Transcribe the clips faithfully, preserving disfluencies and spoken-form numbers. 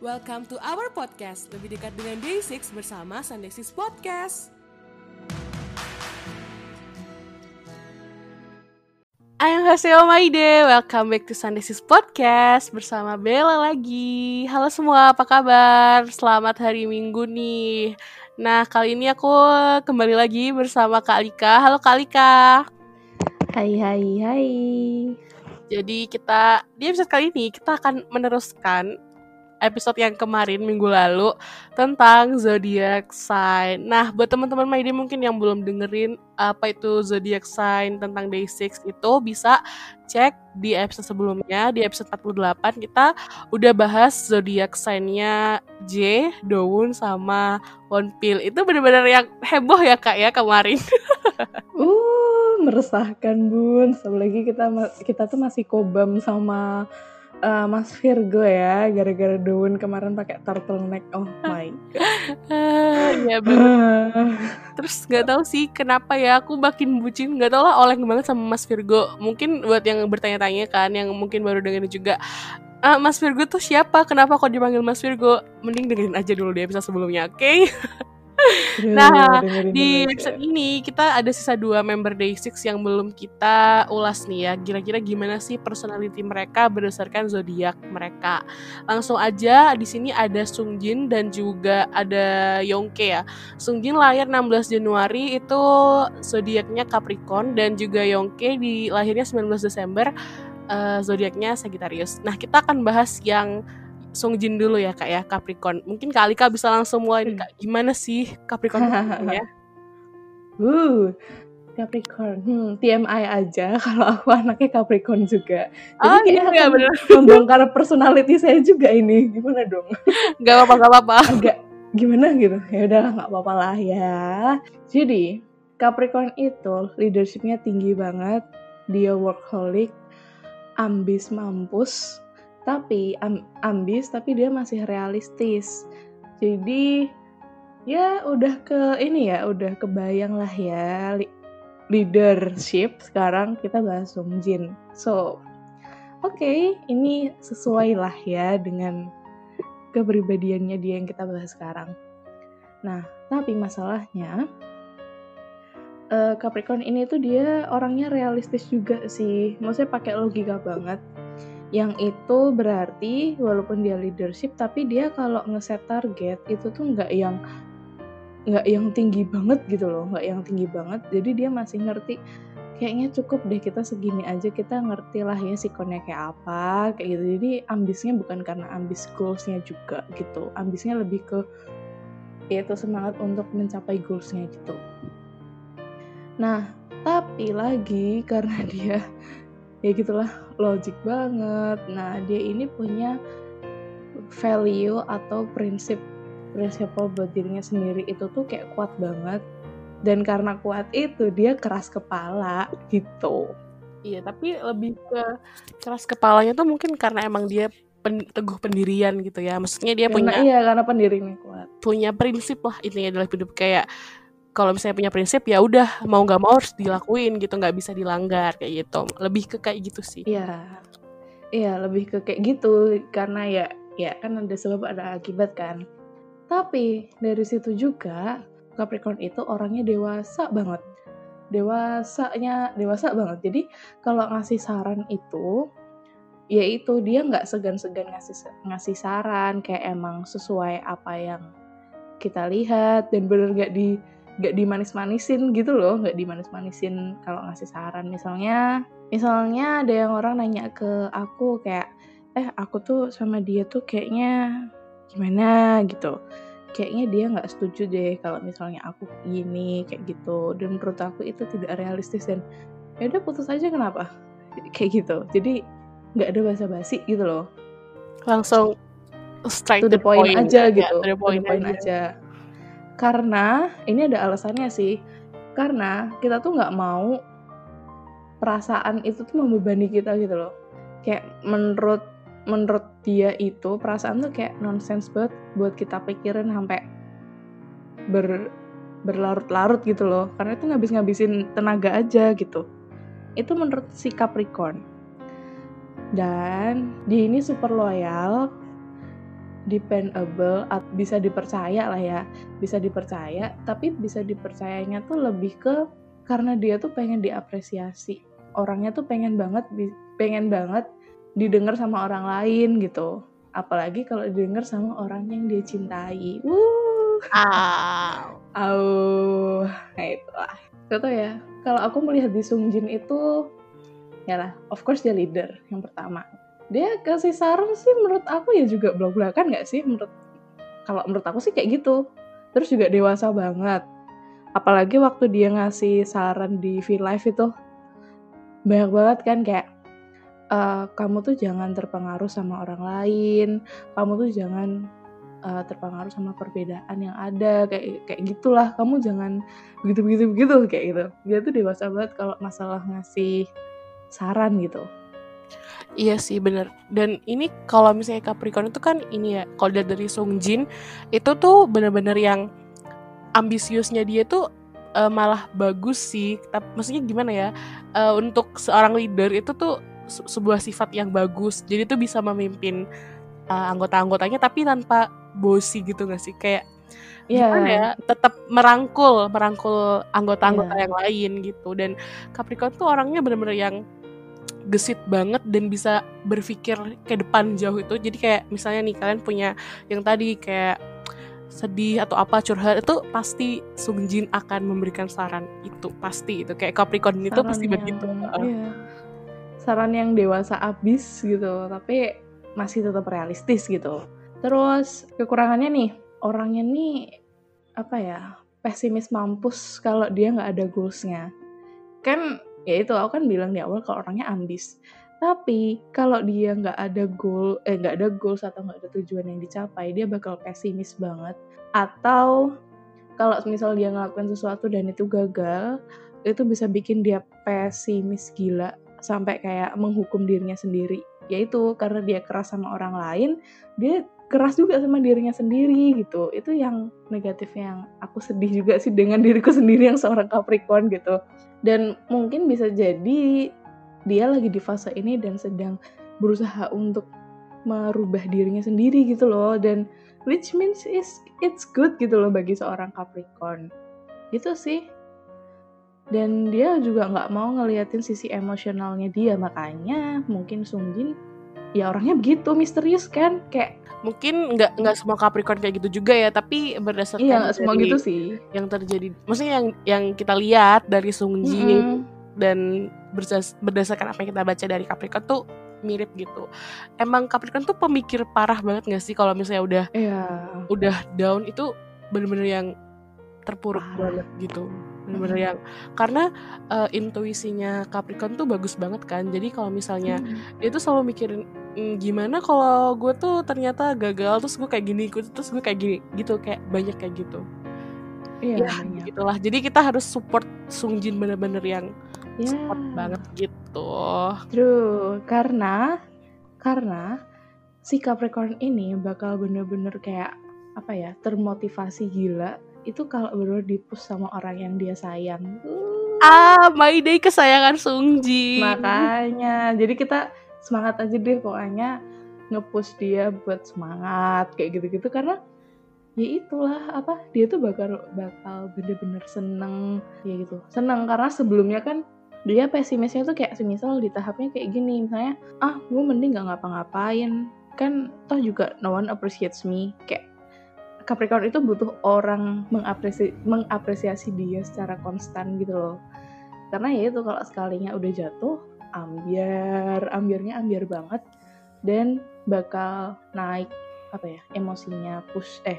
Welcome to our podcast, lebih dekat dengan Day six bersama Sunday six Podcast. Ayang Haseo Maide, welcome back to Sunday six Podcast bersama Bella lagi. Halo semua, apa kabar? Selamat hari Minggu nih. Nah, kali ini aku kembali lagi bersama Kak Lika. Halo Kak Lika. Hai, hai, hai. Jadi kita, di episode kali ini kita akan meneruskan episode yang kemarin minggu lalu tentang zodiac sign. Nah, buat teman-teman Maide mungkin yang belum dengerin apa itu zodiac sign tentang day six itu bisa cek di episode sebelumnya, di episode empat puluh delapan kita udah bahas zodiac sign-nya J, Dawn sama Wonpil. Itu benar-benar yang heboh ya Kak ya kemarin. uh, meresahkan Bun. Apalagi kita kita tuh masih kobam sama Uh, Mas Virgo ya, gara-gara Dawn kemarin pakai turtleneck, oh my god. uh, ya bener. Terus nggak tahu sih kenapa ya, aku makin bucin, nggak tahu lah, oleng banget sama Mas Virgo. Mungkin buat yang bertanya-tanya kan, yang mungkin baru dengerin juga, uh, Mas Virgo tuh siapa? Kenapa kok dipanggil Mas Virgo? Mending dengerin aja dulu di episode sebelumnya, oke? Okay? Nah, di episode ini kita ada sisa dua member day six yang belum kita ulas nih ya. Kira-kira gimana sih personality mereka berdasarkan zodiak mereka. Langsung aja, di sini ada Sungjin dan juga ada Young K ya. Sungjin lahir enam belas Januari, itu zodiaknya Capricorn, dan juga Young K di lahirnya sembilan belas Desember, uh, zodiaknya Sagittarius. Nah, kita akan bahas yang Sungjin dulu ya Kak ya, Capricorn. Mungkin Kak Lika bisa langsung mulai, Kak. Gimana sih Capricorn ya? Uh, Capricorn. Hmm, T M I aja kalau aku anaknya Capricorn juga. Jadi oh, kayaknya iya, bener. Membongkar personality saya juga ini. Gimana dong? Gak apa-apa, gak apa-apa. Agak gimana gitu. Ya udahlah, gak apa-apa lah ya. Jadi, Capricorn itu leadership-nya tinggi banget. Dia workaholic, ambis mampus. Tapi amb- ambis tapi dia masih realistis. Jadi ya udah ke ini ya, udah kebayang lah ya li- leadership. Sekarang kita bahas Sungjin. So, oke, okay, ini sesuai lah ya dengan kepribadiannya dia yang kita bahas sekarang. Nah, tapi masalahnya uh, Capricorn ini tuh dia orangnya realistis juga sih. Maksudnya pakai logika banget. Yang itu berarti walaupun dia leadership tapi dia kalau ngeset target itu tuh nggak yang nggak yang tinggi banget gitu loh, nggak yang tinggi banget. Jadi dia masih ngerti kayaknya cukup deh kita segini aja, kita ngerti lah ya sikonnya kayak apa kayak gitu. Jadi ambisnya bukan karena ambis goalsnya juga gitu, ambisnya lebih ke yaitu semangat untuk mencapai goalsnya gitu. Nah tapi lagi karena dia ya gitulah, logik banget. Nah, dia ini punya value atau prinsip prinsip buat dirinya sendiri itu tuh kayak kuat banget. Dan karena kuat itu dia keras kepala gitu. Iya, tapi lebih ke keras kepalanya tuh mungkin karena emang dia pen, teguh pendirian gitu ya. Maksudnya dia karena, punya iya, karena pendirinya kuat. Punya prinsip lah intinya dalam hidup, kayak kalau misalnya punya prinsip ya udah mau nggak mau harus dilakuin gitu, nggak bisa dilanggar kayak gitu, lebih ke kayak gitu sih. Iya, iya lebih ke kayak gitu karena ya ya kan ada sebab ada akibat kan. Tapi dari situ juga Capricorn itu orangnya dewasa banget, dewasanya dewasa banget. Jadi kalau ngasih saran itu ya itu dia nggak segan-segan ngasih ngasih saran kayak emang sesuai apa yang kita lihat dan bener nggak di gak dimanis-manisin gitu loh, gak dimanis-manisin kalau ngasih saran. Misalnya, misalnya ada yang orang nanya ke aku kayak, eh aku tuh sama dia tuh kayaknya gimana gitu. Kayaknya dia gak setuju deh kalau misalnya aku gini, kayak gitu. Dan menurut aku itu tidak realistis dan yaudah putus aja kenapa? Kayak gitu. Jadi gak ada basa-basi gitu loh. Langsung strike to the point, point aja gitu. Yeah, to the point, to the point aja. aja. Karena, ini ada alasannya sih, karena kita tuh nggak mau perasaan itu tuh membebani kita gitu loh. Kayak menurut menurut dia itu, perasaan tuh kayak nonsense banget buat kita pikirin sampai ber, berlarut-larut gitu loh. Karena itu ngabis-ngabisin tenaga aja gitu. Itu menurut si Capricorn. Dan dia ini super loyal, dependable, bisa dipercaya lah ya, bisa dipercaya, tapi bisa dipercayanya tuh lebih ke karena dia tuh pengen diapresiasi, orangnya tuh pengen banget, pengen banget didengar sama orang lain gitu, apalagi kalau didengar sama orang yang dia cintai. Wuh, ah, oh, nah itulah. Gitu ya. Kalau aku melihat di Sungjin itu, ya lah, of course dia leader yang pertama. Dia kasih saran sih menurut aku ya juga blak-blakan gak sih? Menurut, kalau menurut aku sih kayak gitu. Terus juga dewasa banget. Apalagi waktu dia ngasih saran di V-Live itu. Banyak banget kan kayak, e, kamu tuh jangan terpengaruh sama orang lain. Kamu tuh jangan uh, terpengaruh sama perbedaan yang ada. Kayak kayak gitulah. Kamu jangan begitu-begitu-begitu kayak gitu. Dia tuh dewasa banget kalau masalah ngasih saran gitu. Iya sih, benar. Dan ini kalau misalnya Capricorn itu kan ini ya, kalau dari Sungjin itu tuh benar-benar yang ambisiusnya dia tuh uh, malah bagus sih. Tapi maksudnya gimana ya? Uh, untuk seorang leader itu tuh se- sebuah sifat yang bagus. Jadi tuh bisa memimpin uh, anggota-anggotanya tapi tanpa bosi gitu nggak sih? Kayak yeah, gimana ya? Tetap merangkul, merangkul anggota-anggota yeah, yang lain gitu. Dan Capricorn tuh orangnya benar-benar yang gesit banget dan bisa berpikir ke depan jauh itu. Jadi kayak misalnya nih kalian punya yang tadi kayak sedih atau apa curhat, itu pasti Sungjin akan memberikan saran. Itu pasti itu kayak Capricorn itu saran pasti yang, begitu iya, saran yang dewasa abis gitu tapi masih tetap realistis gitu. Terus kekurangannya nih, orangnya nih apa ya, pesimis mampus kalau dia gak ada goals-nya kan. Ya itu, aku kan bilang di awal kalau orangnya ambis. Tapi kalau dia nggak ada goal, eh nggak ada goals atau nggak ada tujuan yang dicapai, dia bakal pesimis banget. Atau kalau misal dia ngelakuin sesuatu dan itu gagal, itu bisa bikin dia pesimis gila sampai kayak menghukum dirinya sendiri. Yaitu karena dia keras sama orang lain, dia keras juga sama dirinya sendiri gitu. Itu yang negatifnya yang aku sedih juga sih dengan diriku sendiri yang seorang Capricorn gitu. Dan mungkin bisa jadi dia lagi di fase ini dan sedang berusaha untuk merubah dirinya sendiri gitu loh. Dan which means is it's good gitu loh bagi seorang Capricorn. Gitu sih. Dan dia juga nggak mau ngeliatin sisi emosionalnya dia. Makanya mungkin Sungjin ya orangnya begitu, misterius kan. Kayak mungkin nggak nggak semua Capricorn kayak gitu juga ya, tapi berdasarkan iya, semua gitu sih yang terjadi, maksudnya yang yang kita lihat dari Sungjin mm-hmm. dan berdasarkan apa yang kita baca dari Capricorn tuh mirip gitu. Emang Capricorn tuh pemikir parah banget nggak sih kalau misalnya udah yeah. udah down itu benar-benar yang terpuruk ah. banget gitu, benar-benar mm-hmm. yang karena uh, intuisinya Capricorn tuh bagus banget kan. Jadi kalau misalnya mm-hmm. dia tuh selalu mikirin gimana kalau gue tuh ternyata gagal, terus gue kayak gini, terus gue kayak gini gitu, kayak banyak kayak gitu. Iya, ya, gitulah. Jadi kita harus support Sungjin bener-bener yang yeah. support banget gitu. True, karena karena si Capricorn ini bakal bener-bener kayak apa ya, termotivasi gila itu kalau bener-bener di-push sama orang yang dia sayang. Ah, Maide kesayangan Sungjin. Makanya, jadi kita semangat aja deh pokoknya, nge-push dia buat semangat kayak gitu-gitu. Karena ya itulah apa, dia tuh bakal bakal bener-bener seneng ya gitu, seneng. Karena sebelumnya kan dia pesimisnya tuh kayak semisal di tahapnya kayak gini, misalnya ah gue mending gak ngapa-ngapain kan, toh juga no one appreciates me. Kayak Capricorn itu butuh orang mengapresi- mengapresiasi dia secara konstan gitu loh. Karena ya itu kalau sekalinya udah jatuh, ambiar, ambiarnya ambiar banget dan bakal naik apa ya, emosinya push eh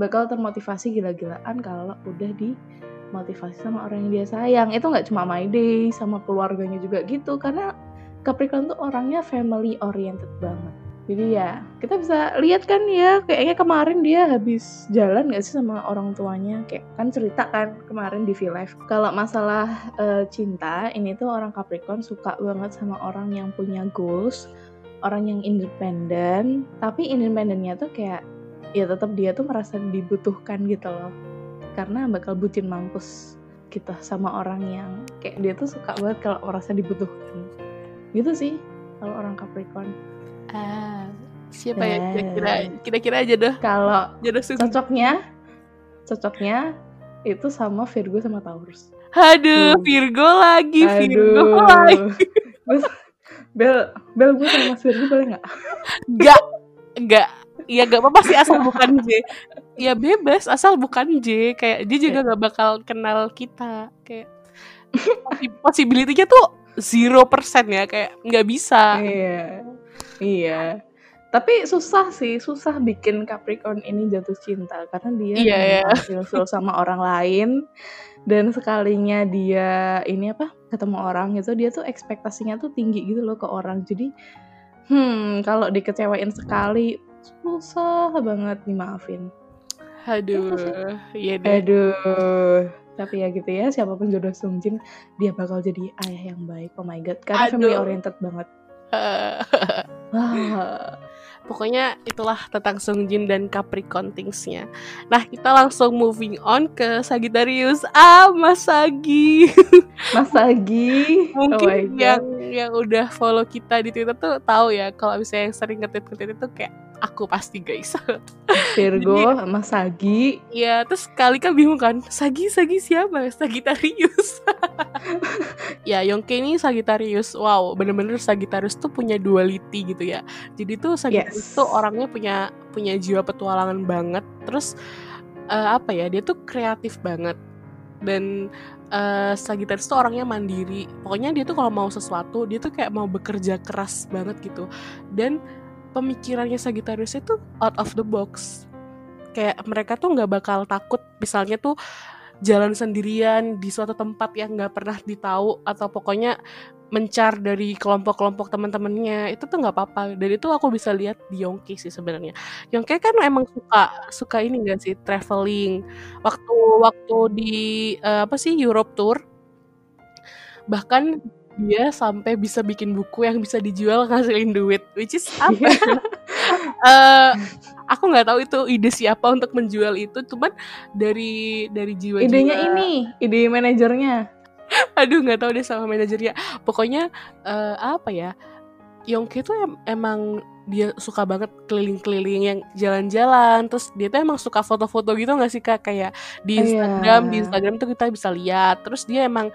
bakal termotivasi gila-gilaan kalau udah dimotivasi sama orang yang dia sayang. Itu nggak cuma Maide, sama keluarganya juga gitu, karena Capricorn tuh orangnya family oriented banget. Jadi ya kita bisa lihat kan ya, kayaknya kemarin dia habis jalan nggak sih sama orang tuanya, kayak kan cerita kan kemarin di V-Live. Kalau masalah uh, cinta, ini tuh orang Capricorn suka banget sama orang yang punya goals, orang yang independen. Tapi independennya tuh kayak ya tetap dia tuh merasa dibutuhkan gitu loh, karena bakal bucin mampus gitu sama orang yang kayak dia tuh suka banget kalau merasa dibutuhkan. Gitu sih kalau orang Capricorn. Ah, siapa ya kira-kira kira-kira aja deh kalau jodoh cocoknya cocoknya itu sama Virgo sama Taurus. Aduh, Virgo lagi, Aduh. Virgo lagi. Bel, Bel gue sama Mas Virgo boleh nggak? Gak, gak. Ya gak apa-apa sih asal bukan J. Ya bebas asal bukan J. Kayak dia juga gak bakal kenal kita. Kayak possibility-nya tuh zero persen ya. Kayak gak bisa. Iya. Iya. Tapi susah sih, susah bikin Capricorn ini jatuh cinta karena dia iya, ya. Ilfil sama orang lain dan sekalinya dia ini apa ketemu orang gitu dia tuh ekspektasinya tuh tinggi gitu loh ke orang. Jadi hmm kalau dikecewain sekali susah banget dimaafin. Aduh, ya deh. Aduh. Tapi ya gitu ya, siapapun jodoh Sungjin dia bakal jadi ayah yang baik. Oh my god, karena family oriented banget. Pokoknya itulah tentang Sungjin dan Capricorn things-nya. Nah, kita langsung moving on ke Sagittarius. Ah, Mas Sagi. Mas Sagi. Mungkin oh yang yang udah follow kita di Twitter tuh tahu ya kalau misalnya yang sering ngetweet-ngetweet itu kayak aku pasti guys. Virgo sama Sagi. Ya, terus kali kan bingung kan. Sagi, Sagi siapa? Sagittarius. Ya, Young K ini Sagittarius. Wow, bener-bener Sagittarius tuh punya duality gitu ya. Jadi tuh Sagittarius yes. tuh orangnya punya punya jiwa petualangan banget. Terus uh, apa ya? Dia tuh kreatif banget. Dan uh, Sagittarius tuh orangnya mandiri. Pokoknya dia tuh kalau mau sesuatu, dia tuh kayak mau bekerja keras banget gitu. Dan pemikirannya Sagittarius itu out of the box. Kayak mereka tuh gak bakal takut. Misalnya tuh jalan sendirian di suatu tempat yang gak pernah ditahu. Atau pokoknya mencar dari kelompok-kelompok teman-temannya. Itu tuh gak apa-apa. Dan itu aku bisa lihat di Young K sih sebenarnya. Young K kan emang suka suka ini gak sih? Traveling. Waktu waktu di uh, apa sih Europe Tour. Bahkan dia sampai bisa bikin buku yang bisa dijual ngasilin duit, which is apa? uh, aku nggak tahu itu ide siapa untuk menjual itu, cuman dari dari jiwa. Idenya ini, ide manajernya. Aduh nggak tahu deh sama manajernya. Pokoknya uh, apa ya? Young K tuh em- emang dia suka banget keliling-keliling yang jalan-jalan, terus dia tuh emang suka foto-foto gitu nggak sih Kak? Kayak di Instagram, yeah. di Instagram tuh kita bisa lihat. Terus dia emang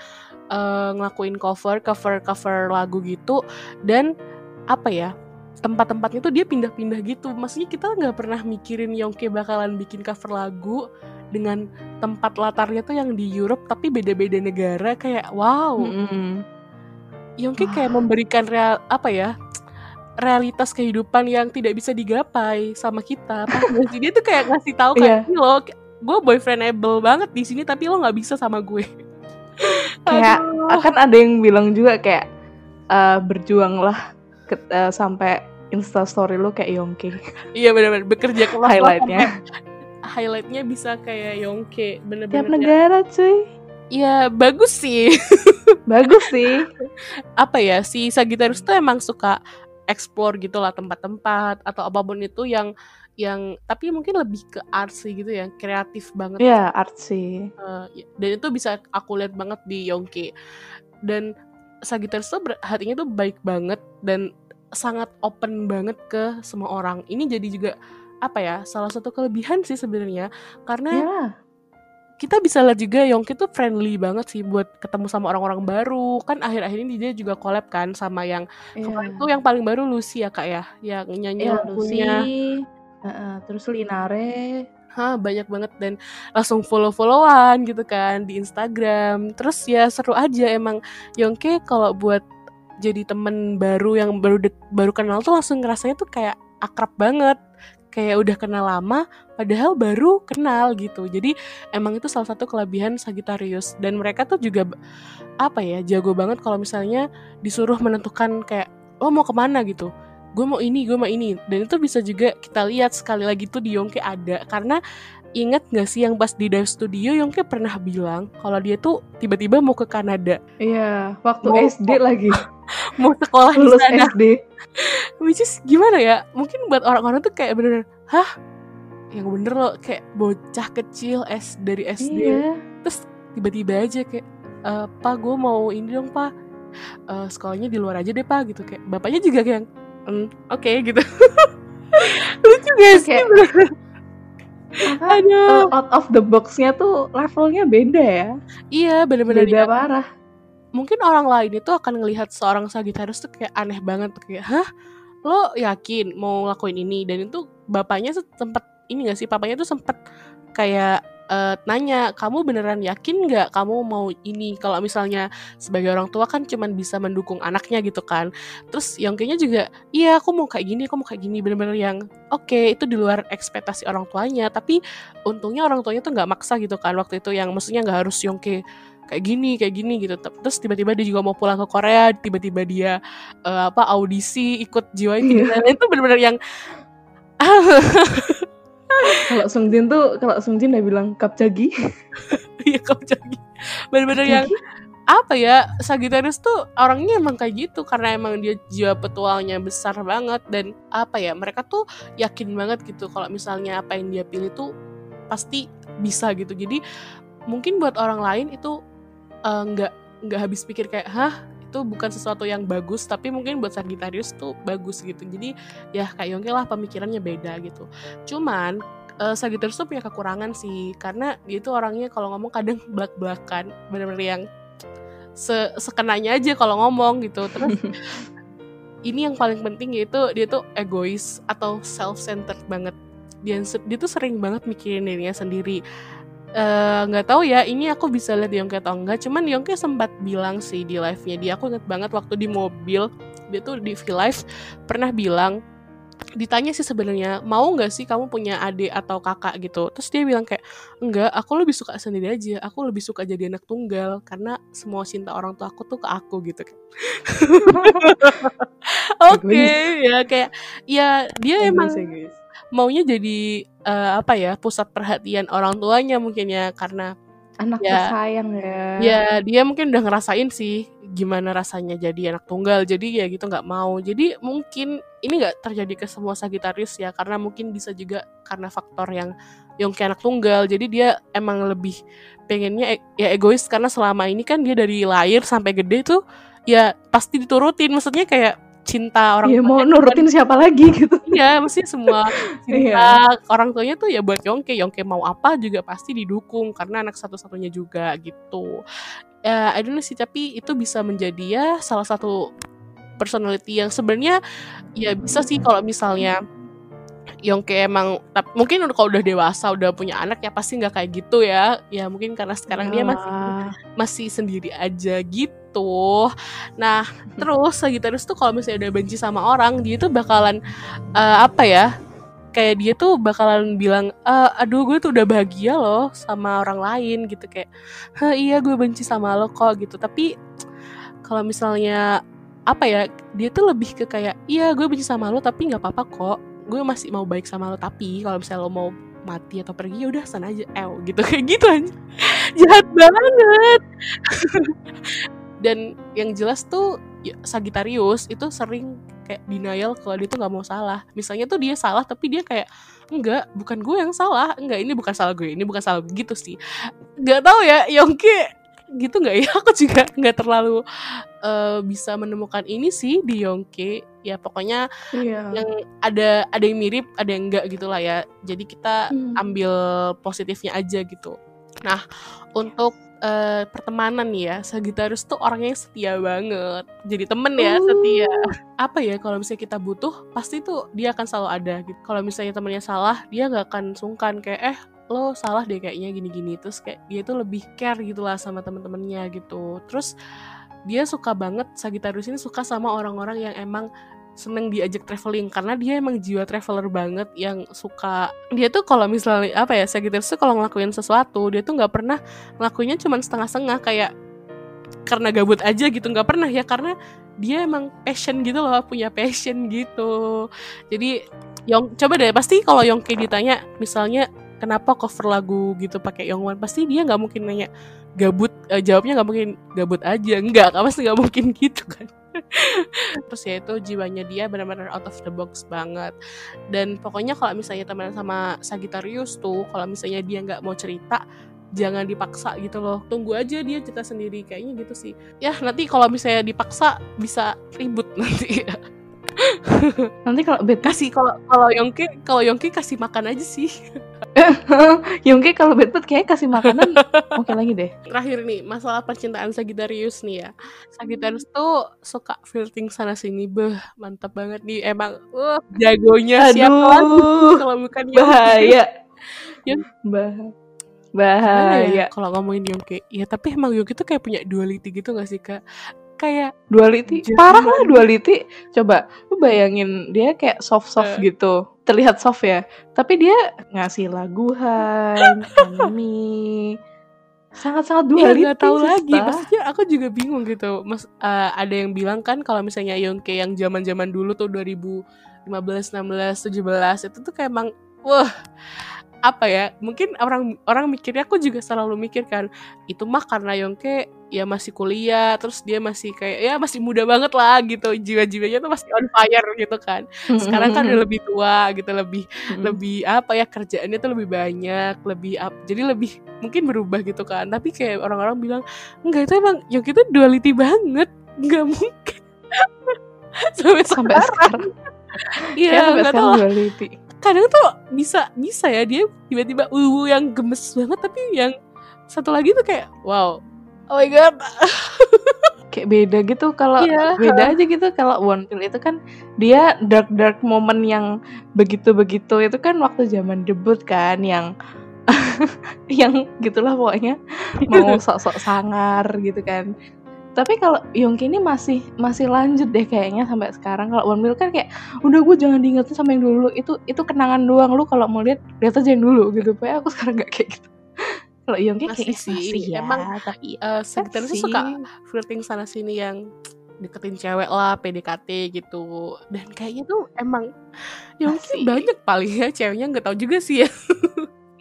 Uh, ngelakuin cover, cover, cover lagu gitu, dan apa ya tempat-tempatnya tuh dia pindah-pindah gitu. Maksudnya kita nggak pernah mikirin Young K bakalan bikin cover lagu dengan tempat latarnya tuh yang di Europe tapi beda-beda negara kayak wow. Mm-hmm. Young K kayak memberikan real apa ya realitas kehidupan yang tidak bisa digapai sama kita. Jadi dia tuh kayak ngasih tahu kayak yeah. lo, gue boyfriendable banget di sini tapi lo nggak bisa sama gue. Kayak akan ada yang bilang juga kayak uh, berjuanglah ke, uh, sampai Insta Story lo kayak Young K. Iya benar-benar bekerja keras. Highlightnya, highlightnya bisa kayak Young K. Bener-bener. Tiap negara cuy. Iya bagus sih. Bagus sih. Apa ya si Sagittarius tuh emang suka explore gitulah tempat-tempat atau apapun itu yang yang tapi mungkin lebih ke artsy gitu ya, kreatif banget. Iya, yeah, artsy. Uh, dan itu bisa aku lihat banget di Young K. Dan Sagittarius tuh ber- hatinya tuh baik banget dan sangat open banget ke semua orang. Ini jadi juga apa ya, salah satu kelebihan sih sebenarnya karena yeah. kita bisa lihat juga Young K tuh friendly banget sih buat ketemu sama orang-orang baru. Kan akhir-akhir ini dia juga collab kan sama yang yeah. kemarin tuh yang paling baru Lucy ya Kak ya, yang nyanyi yeah, lagunya. Lucy. Uh, terus Linaire, ha banyak banget dan langsung follow-followan gitu kan di Instagram. Terus ya seru aja emang Young K kalau buat jadi temen baru yang baru de- baru kenal tuh langsung ngerasanya tuh kayak akrab banget, kayak udah kenal lama padahal baru kenal gitu. Jadi emang itu salah satu kelebihan Sagittarius dan mereka tuh juga apa ya jago banget kalau misalnya disuruh menentukan kayak lo mau kemana gitu. Gue mau ini, gue mau ini. Dan itu bisa juga kita lihat sekali lagi tuh di Young K ada. Karena ingat gak sih yang pas di Dive Studio Young K pernah bilang kalau dia tuh tiba-tiba mau ke Kanada. Iya, waktu mau, S D lagi. Mau sekolah di sana. S D. Which is gimana ya? Mungkin buat orang-orang tuh kayak bener-bener, hah? Yang bener loh, kayak bocah kecil S dari S D. Iya. Terus tiba-tiba aja kayak, e, Pa, gue mau ini dong, Pa. E, sekolahnya di luar aja deh, Pa. Gitu kayak bapaknya juga kayak, Mm, oke okay, gitu. guys. Okay. Aduh. Out of the box-nya tuh levelnya beda ya. Iya, benar-benar beda parah. Mungkin orang lain itu akan ngelihat seorang Sagittarius tuh kayak aneh banget, kayak, "Hah? Lo yakin mau lakuin ini?" Dan itu bapaknya sempet ini enggak sih? Papanya tuh sempet kayak uh, nanya, "Kamu beneran yakin enggak kamu mau ini?" Kalau misalnya sebagai orang tua kan cuman bisa mendukung anaknya gitu kan. Terus yang kayaknya juga, "Iya, aku mau kayak gini, aku mau kayak gini." Bener-bener yang oke, okay, itu di luar ekspektasi orang tuanya, tapi untungnya orang tuanya tuh enggak maksa gitu kan waktu itu, yang maksudnya enggak harus Young K kayak gini, kayak gini gitu. Terus tiba-tiba dia juga mau pulang ke Korea, tiba-tiba dia uh, apa audisi ikut J yeah. Dan itu benar-benar yang kalau Sungjin tuh, kalau Sungjin udah bilang kapjagi. Iya kapjagi. Benar-benar yang apa ya, Sagittarius tuh orangnya emang kayak gitu karena emang dia jiwa petualangnya besar banget dan apa ya, mereka tuh yakin banget gitu kalau misalnya apa yang dia pilih tuh pasti bisa gitu. Jadi mungkin buat orang lain itu Uh, nggak nggak habis pikir kayak hah itu bukan sesuatu yang bagus, tapi mungkin buat Sagittarius tuh bagus gitu. Jadi ya kayak Young K lah, pemikirannya beda gitu. Cuman uh, Sagittarius tuh punya kekurangan sih, karena dia itu orangnya kalau ngomong kadang belak-belakan, benar-benar yang sekenanya aja kalau ngomong gitu. Terus ini yang paling penting yaitu dia tuh egois atau self-centered banget. Dia dia tuh sering banget mikirin dirinya sendiri. nggak uh, tahu ya ini aku bisa lihat Young K atau enggak, cuman Young K sempat bilang sih di live-nya dia, aku inget banget waktu di mobil dia tuh di V-Live pernah bilang, ditanya sih sebenarnya mau nggak sih kamu punya adik atau kakak gitu, terus dia bilang kayak enggak, aku lebih suka sendiri aja, aku lebih suka jadi anak tunggal karena semua cinta orang tua aku tuh ke aku gitu kan. Oke okay, ya kayak ya dia emang maunya jadi uh, apa ya, pusat perhatian orang tuanya mungkin ya, karena anak ya, tersayang ya. Ya dia mungkin udah ngerasain sih gimana rasanya jadi anak tunggal, jadi ya gitu nggak mau. Jadi mungkin ini nggak terjadi ke semua Sagittarius ya, karena mungkin bisa juga karena faktor yang Young K anak tunggal, jadi dia emang lebih pengennya e- ya egois, karena selama ini kan dia dari lahir sampai gede tuh ya pasti diturutin, maksudnya kayak cinta orang ya, mau nurutin kan, siapa lagi gitu ya, mesti semua cinta orang tuanya tuh ya buat Young K. Young K mau apa juga pasti didukung karena anak satu-satunya juga gitu ya. I don't know sih, tapi itu bisa menjadi ya salah satu personality yang sebenarnya ya bisa sih kalau misalnya Young K emang tapi, mungkin kalau udah dewasa udah punya anak ya pasti nggak kayak gitu ya, ya mungkin karena sekarang ya. Dia masih masih sendiri aja gitu tuh. Nah, terus Sagittarius tuh kalau misalnya udah benci sama orang, dia tuh bakalan uh, apa ya? Kayak dia tuh bakalan bilang, e, aduh gue tuh udah bahagia loh sama orang lain gitu, kayak, "Hah, iya gue benci sama lo kok" gitu. Tapi kalau misalnya apa ya? Dia tuh lebih ke kayak, "Iya, gue benci sama lo tapi enggak apa-apa kok. Gue masih mau baik sama lo, tapi kalau misalnya lo mau mati atau pergi ya udah sana aja." Ew, gitu kayak gitu aja. Jahat banget. Dan yang jelas tuh ya, Sagittarius itu sering kayak denial kalau dia tuh nggak mau salah. Misalnya tuh dia salah tapi dia kayak enggak, bukan gue yang salah, enggak ini bukan salah gue, ini bukan salah gue gitu sih. Nggak tahu ya Young K gitu nggak ya? Aku juga nggak terlalu uh, bisa menemukan ini sih di Young K. Ya pokoknya yeah. yang ada ada yang mirip, ada yang enggak gitulah ya. Jadi kita hmm. ambil positifnya aja gitu. Nah untuk Uh, pertemanan ya, Sagittarius tuh orangnya setia banget. Jadi temen ya, uh. setia. Apa ya, kalau misalnya kita butuh, pasti tuh dia akan selalu ada gitu. Kalau misalnya temennya salah, dia gak akan sungkan kayak, eh lo salah deh kayaknya gini-gini. Terus kayak dia tuh lebih care gitu lah sama temen-temennya gitu. Terus dia suka banget, Sagittarius ini suka sama orang-orang yang emang seneng diajak traveling, karena dia emang jiwa traveler banget yang suka. Dia tuh kalau misalnya apa ya, Sagittarius tuh kalau ngelakuin sesuatu, dia tuh nggak pernah ngelakuinnya cuma setengah-setengah kayak karena gabut aja gitu, nggak pernah ya, karena dia emang passion gitu loh, punya passion gitu. Jadi Young, coba deh pasti kalau Young K ditanya misalnya kenapa cover lagu gitu pakai Youngwan, pasti dia nggak mungkin nanya gabut, eh, jawabnya nggak mungkin gabut aja, nggak, pasti nggak mungkin gitu kan. Terus ya itu jiwanya dia benar-benar out of the box banget. Dan pokoknya kalau misalnya temenan sama Sagittarius tuh, kalau misalnya dia nggak mau cerita, jangan dipaksa gitu loh, tunggu aja dia cerita sendiri, kayaknya gitu sih. Ya nanti kalau misalnya dipaksa bisa ribut nanti ya. Nanti kalau bed kasih kalau kalau Young K kalau Young K kasih makan aja sih. Young K kalau bed-bed kayaknya kasih makanan. Oke lagi deh. Terakhir nih, masalah percintaan Sagittarius nih ya. Sagittarius tuh suka flirting sana sini. Beh, mantap banget nih emang. Uh, jagonya siapa kalau bukan Young K. Bahaya. Young... Bah- bahaya. Ya, kalau ngomongin Young K, ya tapi emang Young K tuh kayak punya duality gitu enggak sih, Kak? Kayak duality, parah lah duality. Coba lu bayangin dia kayak soft-soft yeah. gitu, terlihat soft ya, tapi dia ngasih laguhan, anime, sangat-sangat duality. Ya, gak tahu lagi, maksudnya aku juga bingung gitu. Mas, uh, ada yang bilang kan kalau misalnya Young K yang zaman-zaman dulu tuh dua ribu lima belas, enam belas, tujuh belas itu tuh kayak emang, wah. Apa ya, mungkin orang orang mikirnya, aku juga selalu mikirkan itu mah karena Young K ya masih kuliah, terus dia masih kayak ya masih muda banget lah gitu, jiwa-jiwanya tuh masih on fire gitu kan. Sekarang kan udah lebih tua gitu, lebih mm-hmm. lebih apa ya, kerjaannya tuh lebih banyak, lebih up, jadi lebih mungkin berubah gitu kan. Tapi kayak orang-orang bilang enggak, itu emang Young K itu duality banget, nggak mungkin sampai, sampai sekarang iya nggak tahu duality. Kadang tuh bisa bisa ya dia tiba-tiba uwu yang gemes banget, tapi yang satu lagi tuh kayak wow, oh my god. Kayak beda gitu kalau yeah. beda aja gitu. Kalau Wonpil itu kan dia dark-dark moment yang begitu-begitu itu kan waktu zaman debut kan, yang yang gitulah pokoknya, mau sok-sok sangar gitu kan. Tapi kalau Young K ini masih masih lanjut deh kayaknya sampai sekarang. Kalau Wonpil kan kayak udah, gue jangan diingetin sama yang dulu, itu itu kenangan doang, lu kalau mau lihat lihat aja yang dulu gitu. Kayak aku sekarang gak kayak gitu. Kalau Young K kayak sih ya, emang tapi uh, Sagittarius suka flirting sana sini, yang deketin cewek lah, P D K T gitu. Dan kayaknya tuh emang Young K banyak paling ya ceweknya, nggak tahu juga sih ya.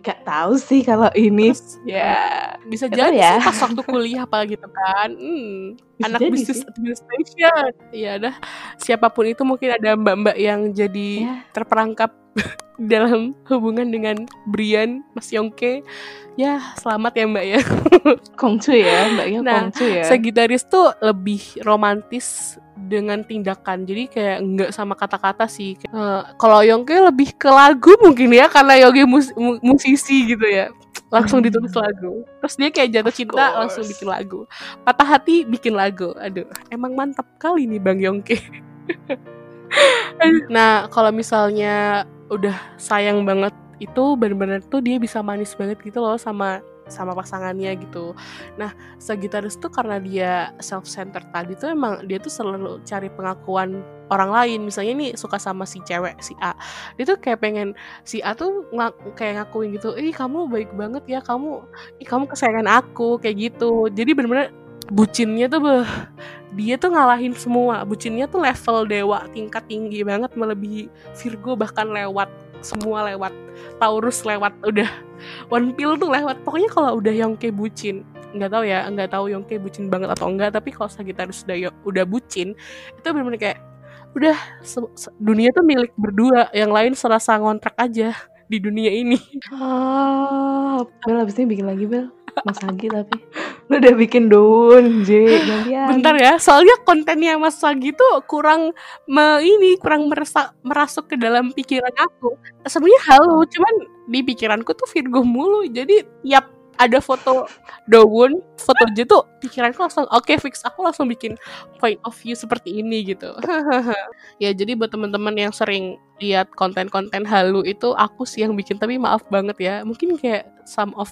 Gak tahu sih kalau ini. Terus, ya bisa jadi ya. Sih pas waktu kuliah apa gitu kan. Hmm, anak bisnis administration. Ya dah, siapapun itu mungkin ada mbak-mbak yang jadi ya. terperangkap dalam hubungan dengan Brian, Mas Young K. Ya, selamat ya Mbak ya. Kongcu ya, Mbak ya, nah, Kongcu ya. Sagittarius tuh lebih romantis dengan tindakan, jadi kayak nggak sama kata-kata sih. Uh, kalau Young K lebih ke lagu mungkin ya, karena Young K mus- musisi gitu ya, langsung ditulis lagu. Terus dia kayak jatuh cinta langsung bikin lagu, patah hati bikin lagu. Aduh, emang mantap kali nih Bang Young K. Nah, kalau misalnya udah sayang banget itu benar-benar tuh dia bisa manis banget gitu loh sama sama pasangannya gitu. Nah, Sagittarius tuh karena dia self-centered tadi tuh emang dia tuh selalu cari pengakuan orang lain. Misalnya nih suka sama si cewek si A, dia tuh kayak pengen si A tuh ng- kayak ngakuin gitu, ih kamu baik banget ya, kamu ih kamu kesayangan aku kayak gitu. Jadi benar-benar bucinnya tuh beuh, dia tuh ngalahin semua. Bucinnya tuh level dewa, tingkat tinggi banget, melebihi Virgo, bahkan lewat semua, lewat Taurus, lewat udah Wonpil tuh lewat. Pokoknya kalau udah Young K bucin, nggak tahu ya, nggak tahu Young K bucin banget atau enggak, tapi kalau Sagittarius udah udah bucin itu benar-benar kayak udah se- se- dunia tuh milik berdua, yang lain serasa ngontrak aja di dunia ini. Oh, Bel abis ini bikin lagi Bel, Mas Sagi tapi lu udah bikin Dawn, J, gantian. Bentar ya, soalnya kontennya Mas Sagi tuh kurang me, ini kurang merasa, merasuk ke dalam pikiran aku. Sebenarnya halo, cuman di pikiranku tuh Virgo mulu. Jadi tiap ada foto Dawn, foto J tuh pikiranku langsung oke okay, fix, aku langsung bikin point of view seperti ini gitu. Ya jadi buat teman-teman yang sering lihat konten-konten halu itu aku sih yang bikin, tapi maaf banget ya. Mungkin kayak some of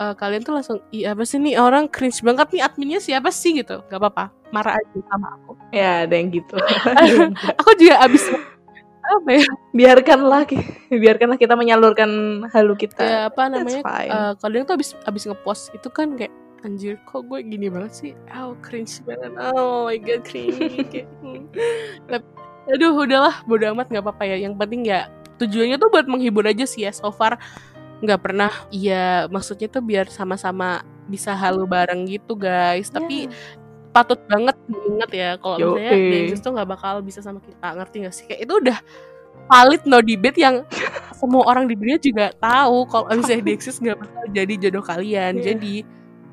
Uh, kalian tuh langsung, iya apa sih nih orang cringe banget nih, adminnya siapa sih gitu. Gak apa-apa, marah aja sama aku. Ya ada yang gitu. Aku juga abis apa ya? Biarkanlah biarkanlah kita menyalurkan halu kita. Ya apa namanya, uh, kalian tuh abis, abis ngepost itu kan kayak anjir kok gue gini banget sih, oh cringe banget, oh my god cringe. Tapi, aduh udahlah bodo amat, gak apa-apa ya. Yang penting ya tujuannya tuh buat menghibur aja sih ya. So far nggak pernah, ya maksudnya tuh biar sama-sama bisa halu bareng gitu guys. Yeah. Tapi patut banget diingat ya kalau misalnya Day six tuh nggak bakal bisa sama kita, ngerti nggak sih? Kayak itu udah valid no debate yang semua orang di dunia juga tahu kalau misalnya Day six nggak bakal jadi jodoh kalian. Yeah. Jadi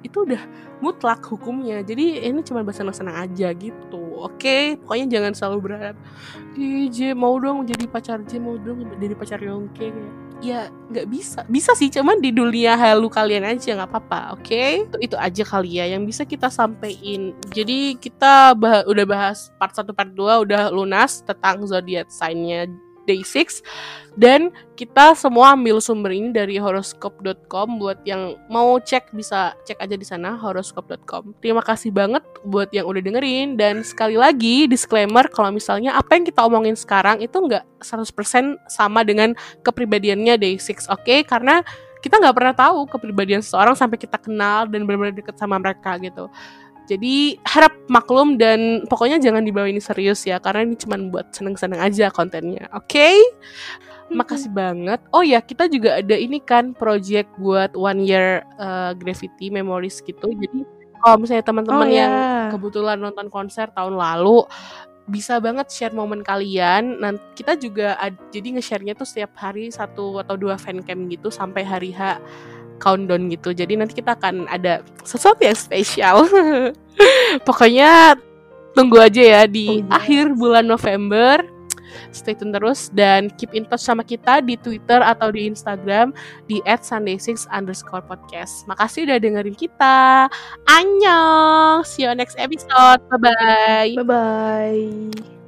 itu udah mutlak hukumnya. Jadi ini cuma bahasa senang aja gitu. Oke, pokoknya jangan selalu berharap J mau dong jadi pacar J, mau dong jadi pacar Young K. Ya nggak bisa, bisa sih, cuman di dunia halu kalian aja nggak apa-apa, oke? Okay? Itu, itu aja kali ya yang bisa kita sampein. Jadi kita bah- udah bahas part satu, part dua udah lunas tentang zodiac sign-nya day six, dan kita semua ambil sumber ini dari horoscope dot com. Buat yang mau cek bisa cek aja di sana, horoscope dot com. Terima kasih banget buat yang udah dengerin, dan sekali lagi disclaimer kalau misalnya apa yang kita omongin sekarang itu nggak seratus persen sama dengan kepribadiannya day six, oke? Okay? Karena kita nggak pernah tahu kepribadian seseorang sampai kita kenal dan benar-benar deket sama mereka gitu. Jadi harap maklum, dan pokoknya jangan dibawa ini serius ya, karena ini cuma buat seneng-seneng aja kontennya, oke? Okay? Makasih banget. Oh ya, kita juga ada ini kan project buat one year uh, Gravity Memories gitu. Jadi kalau misalnya teman-teman oh, yang yeah. kebetulan nonton konser tahun lalu, bisa banget share momen kalian. Nanti kita juga ad, jadi nge-share-nya tuh setiap hari satu atau dua fancam gitu sampai hari H countdown gitu. Jadi nanti kita akan ada sesuatu yang spesial. Pokoknya tunggu aja ya di tunggu. akhir bulan November. Stay tune terus dan keep in touch sama kita di Twitter atau di Instagram di at sunday six underscore podcast. Makasih udah dengerin kita. Annyeong. See you next episode. Bye-bye. Bye-bye.